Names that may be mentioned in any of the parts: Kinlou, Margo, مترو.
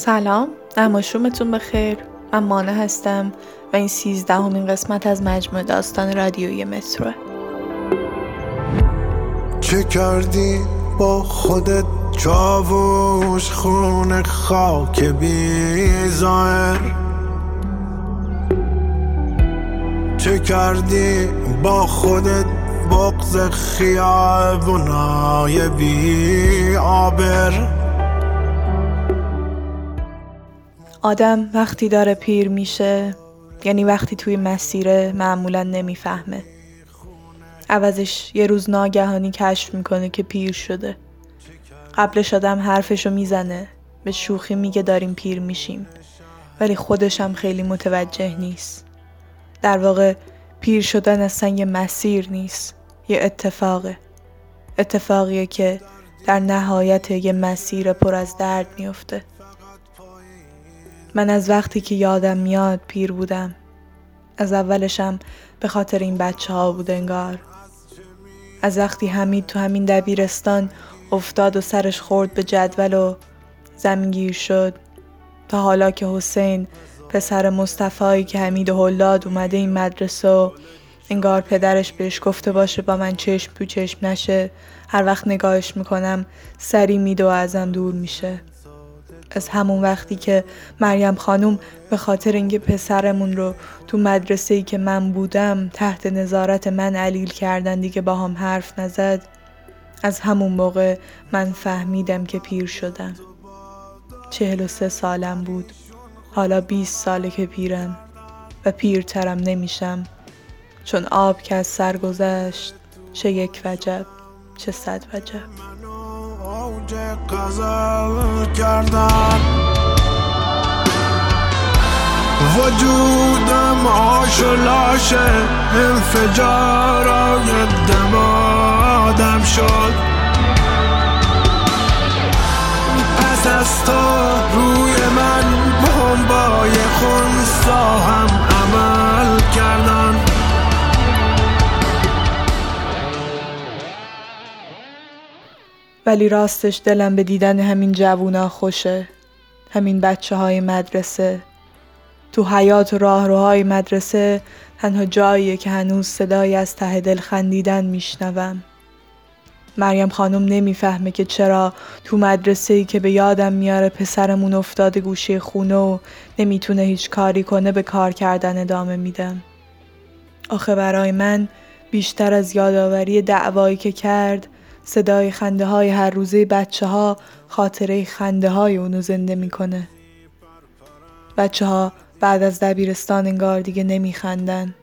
سلام، اماشومتون بخیر. من مانا هستم و این 13مین قسمت از مجموع داستان رادیویی مترو. چه کردی با خودت چاووش خون خاک بی‌ظاهر؟ چه کردی با خودت بغض خیابونای بی‌عابر؟ آدم وقتی داره پیر میشه، یعنی وقتی توی مسیره، معمولا نمیفهمه. عوضش یه روز ناگهانی کشف میکنه که پیر شده. قبلش آدم حرفشو میزنه، به شوخی میگه داریم پیر میشیم، ولی خودش هم خیلی متوجه نیست. در واقع پیر شدن اصلا یه مسیر نیست، یه اتفاقه. اتفاقیه که در نهایت یه مسیر پر از درد میفته. من از وقتی که یادم میاد پیر بودم. از اولشم به خاطر این بچه ها بود انگار. از وقتی حمید تو همین دبیرستان افتاد و سرش خورد به جدول و زمینگیر شد، تا حالا که حسین پسر مصطفی که حمید هولاد اومده این مدرسه و انگار پدرش بهش گفته باشه با من چشم تو چشم نشه، هر وقت نگاهش میکنم سری میده و ازم دور میشه. از همون وقتی که مریم خانم به خاطر اینکه پسرمون رو تو مدرسه‌ای که من بودم تحت نظارت من علیل کردن دیگه با هم حرف نزد، از همون موقع من فهمیدم که پیر شدم. 43 سالم بود، حالا 20 ساله که پیرم و پیرترم نمیشم، چون آب که از سر گذشت، چه یک وجب چه صد وجب. غزل کردن وجودم آش و لاشه، انفجارای دم آدم شد. پس از تو روی من بمبای خونسا هم عمل کردن. ولی راستش دلم به دیدن همین جوونا خوشه، همین بچه های مدرسه. تو حیات و راهروهای مدرسه تنها جاییه که هنوز صدای از ته دل خندیدن میشنوم. مریم خانم نمیفهمه که چرا تو مدرسه‌ای که به یادم میاره پسرمون افتاده گوشه خونه و نمیتونه هیچ کاری کنه، به کار کردن ادامه میدم. آخه برای من بیشتر از یادآوری دعوایی که کرد، صدای خنده های هر روزه بچه ها خاطره خنده های اونو زنده میکنه. بچه ها بعد از دبیرستان انگار دیگه نمیخندن.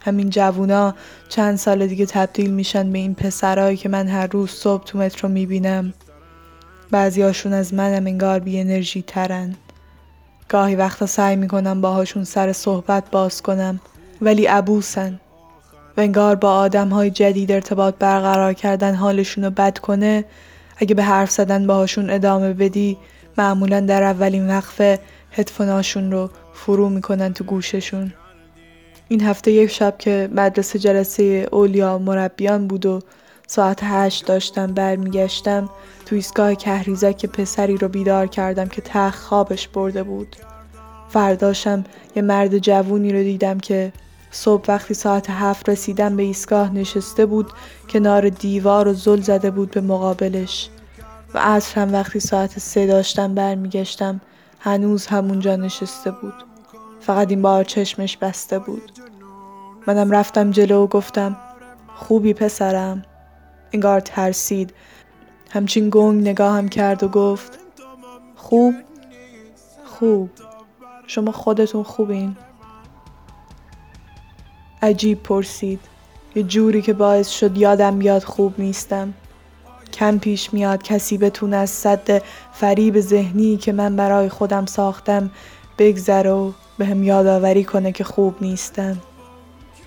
همین جوونا چند سال دیگه تبدیل میشن به این پسرایی که من هر روز صبح تو مترو میبینم. بعضی هاشون از منم انگار بی انرژی ترن. گاهی وقتا سعی میکنم باهاشون سر صحبت باز کنم، ولی عبوسن. و انگار با آدم‌های جدید ارتباط برقرار کردن حالشون رو بد کنه، اگه به حرف زدن باهاشون ادامه بدی، معمولاً در اولین وقفه هدفوناشون رو فرو میکنن تو گوششون. این هفته یک شب که مدرسه جلسه اولیا مربیان بود و ساعت 8 داشتم برمیگشتم، تو ایستگاه کهریزک پسری رو بیدار کردم که تخت خوابش برده بود. فرداشم یه مرد جوونی رو دیدم که صبح وقتی ساعت 7 رسیدم به ایستگاه نشسته بود، کنار دیوار و زل زده بود به مقابلش. و عصر هم وقتی ساعت 3 داشتم برمیگشتم، هنوز همونجا نشسته بود. فقط این بار چشمش بسته بود. منم رفتم جلو و گفتم خوبی پسرم؟ انگار ترسید، همچین گنگ نگاهم کرد و گفت خوب. شما خودتون خوبین؟ عجیب پرسید، یه جوری که باعث شد یادم بیاد خوب نیستم. کم پیش میاد کسی بتونه از سد فریب ذهنی که من برای خودم ساختم بگذره و بهم یادآوری کنه که خوب نیستم.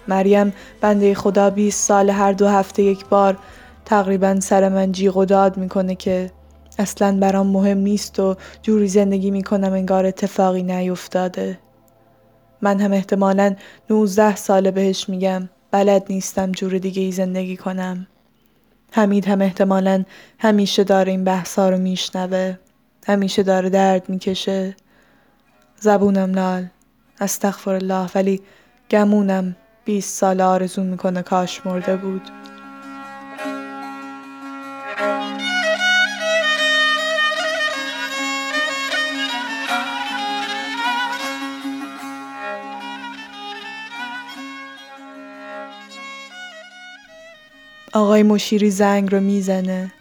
مریم بنده خدا 20 سال هر 2 هفته یک بار تقریبا سر من جیغ و داد میکنه که اصلاً برام مهم نیست و جوری زندگی میکنم انگار اتفاقی نیفتاده. من هم احتمالاً 19 ساله بهش میگم بلد نیستم جور دیگه ای زندگی کنم. حمید هم احتمالاً همیشه داره این بحثا رو میشنوه. همیشه داره درد میکشه. زبونم لال، استغفر الله، ولی گمونم 20 سال آرزو میکنه کاش مرده بود. آقای مشیری زنگ رو میزنه.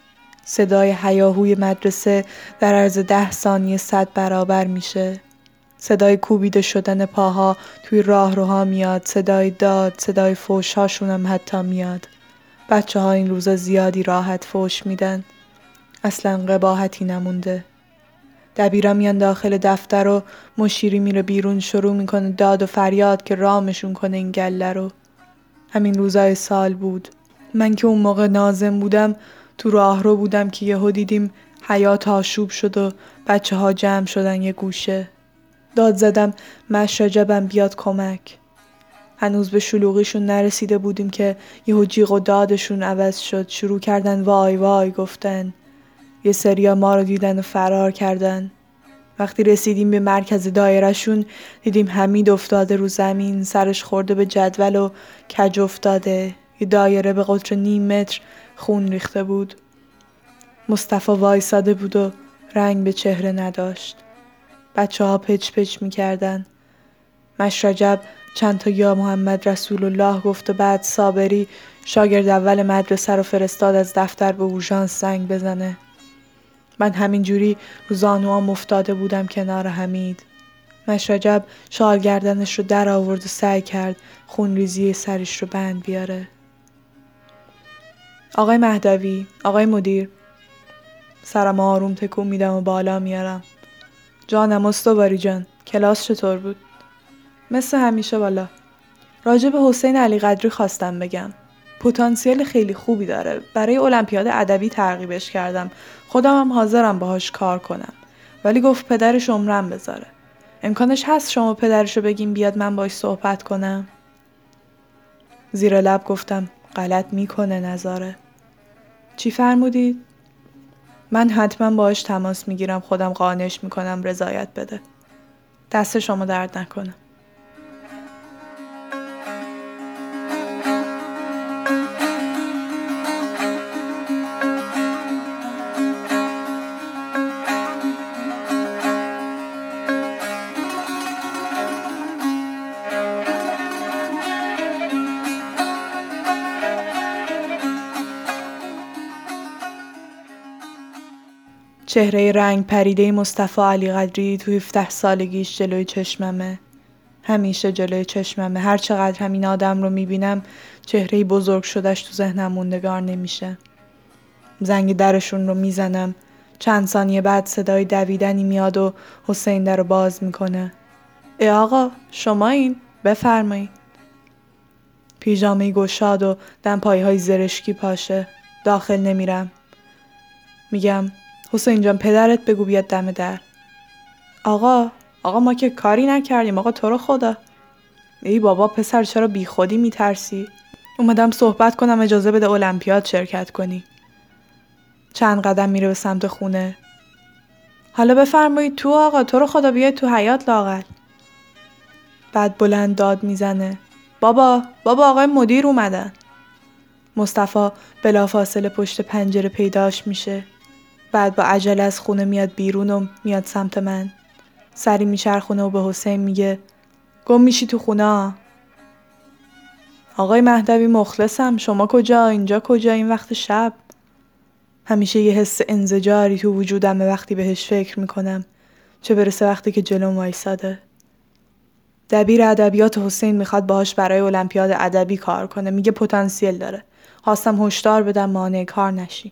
صدای هیاهوی مدرسه در عرض 10 ثانیه 100 برابر میشه. صدای کوبیده شدن پاها توی راهروها میاد، صدای داد، صدای فوش‌هاشون هم حتی میاد. بچه‌ها این روزا زیادی راحت فوش میدن. اصلا قباحتی نمونده. دبیرا میان داخل دفتر و مشیری میره بیرون، شروع میکنه داد و فریاد که رامشون کنه این گله رو. همین روزای سال بود. من که اون موقع ناظم بودم تو راهرو بودم که یهو دیدیم حیاط آشوب شد و بچه‌ها جمع شدن یه گوشه. داد زدم مشرجبم بیاد کمک. هنوز به شلوغیشون نرسیده بودیم که یهو جیغ و دادشون عوض شد. شروع کردن وای وای گفتن. یه سریا ما رو دیدن و فرار کردن. وقتی رسیدیم به مرکز دایرهشون دیدیم حمید افتاده رو زمین، سرش خورده به جدول و کج افتاده. یه دایره به قطر 0.5 متر خون ریخته بود. مصطفی وایساده بود و رنگ به چهره نداشت. بچه‌ها پچ پچ می‌کردن. مشرجب چند تا یا محمد رسول الله گفت و بعد صابری شاگرد اول مدرسه رو فرستاد از دفتر به اورژانس زنگ بزنه. من همینجوری زانوام افتاده بودم کنار حمید. مشرجب شال گردنش رو در آورد و سعی کرد خون ریزی سرش رو بند بیاره. آقای مهدوی، آقای مدیر. سرم آروم تکون میدم و بالا میارم. جانم استواری جان، کلاس چطور بود؟ مثل همیشه والا. راجع به حسین علی قدری خواستم بگم. پتانسیل خیلی خوبی داره. برای المپیاد ادبی ترغیبش کردم. خودم هم حاضرم باهاش کار کنم. ولی گفت پدرش عمرم بذاره. امکانش هست شما پدرشو بگیم بیاد من باش صحبت کنم؟ زیر لب گفتم غلط میکنه نذاره. چی فرمودید؟ من حتما باش تماس میگیرم، خودم قانعش میکنم رضایت بده. دست شما درد نکنه. چهره رنگ پریده مصطفی علی قدری تو 17 سالگیش جلوی چشممه. همیشه جلوی چشممه. هر چقدر همین آدم رو میبینم چهره بزرگ شدهش تو ذهنم موندگار نمیشه. زنگ درشون رو میزنم. چند ثانیه بعد صدای دویدنی میاد و حسین در رو باز میکنه. ای آقا شما این؟ بفرمایید. پیژامه گشاد و دمپایی های زرشکی پاشه. داخل نمیرم. میگم حسین جان پدرت بگو بیاد دم در. آقا ما که کاری نکردیم آقا تو رو خدا. ای بابا پسر چرا بی خودی میترسی؟ اومدم صحبت کنم اجازه بده المپیاد شرکت کنی. چند قدم میره به سمت خونه. حالا بفرمایید تو آقا تو رو خدا بیاید تو حیاط لاغر. بعد بلند داد میزنه. بابا آقای مدیر اومدن. مصطفی بلافاصله پشت پنجره پیداش میشه. بعد با عجله از خونه میاد بیرون و میاد سمت من. سری میچرخونه و به حسین میگه گم میشی تو خونه. آقای مهدوی مخلصم، شما کجا؟ اینجا کجا این وقت شب؟ همیشه یه حس انزجاری تو وجودم وقتی بهش فکر میکنم، چه برسه وقتی که جلوم وایساده. دبیر ادبیات حسین میخواد باهاش برای المپیاد ادبی کار کنه. میگه پتانسیل داره. خواستم هشدار بدم مانع کار نشی.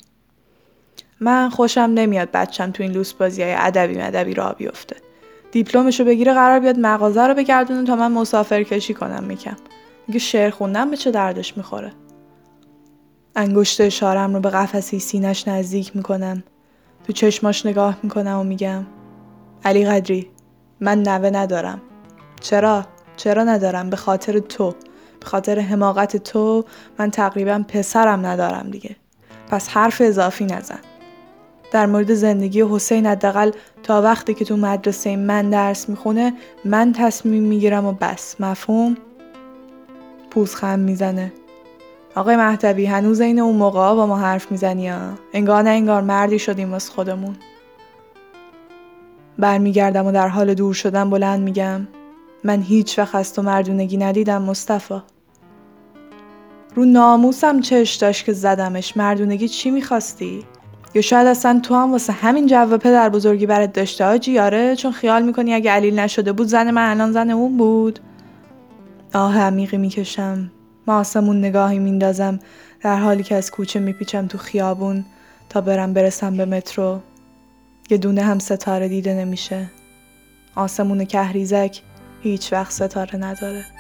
من خوشم نمیاد بچم تو این لوس بازیای ادبی راه بیفته. دیپلمشو بگیره قرار بیاد مغازه رو بگردونه تا من مسافرکشی کنم. میگه شعر خوندن به چه دردش میخوره. انگشت اشاره‌ام رو به قفسه سینه‌اش نزدیک میکنم. تو چشماش نگاه میکنم و میگم علی قدری من نوه ندارم. چرا ندارم؟ به خاطر تو، به خاطر حماقت تو من تقریبا پسرم ندارم دیگه. پس حرف اضافی نزن. در مورد زندگی حسین حداقل تا وقتی که تو مدرسه من درس میخونه من تصمیم میگیرم و بس. مفهوم؟ پوزخم میزنه. آقای مهدوی هنوز این اون موقعا با ما حرف میزنی ها. انگار نه انگار مردی شدیم واسه خودمون. برمیگردم و در حال دور شدن بلند میگم من هیچ وقت از تو مردونگی ندیدم مصطفی. رو ناموسم چش داشت که زدمش. مردونگی چی میخواستی؟ یا شاید اصلا تو هم واسه همین جو پدر بزرگی برات داشته آجی یاره، چون خیال میکنی اگه علیل نشده بود زن من الان زن اون بود. آه عمیقی میکشم. ما آسمون نگاهی میندازم در حالی که از کوچه میپیچم تو خیابون تا برسم به مترو. یه دونه هم ستاره دیده نمیشه. آسمون کهریزک هیچ وقت ستاره نداره.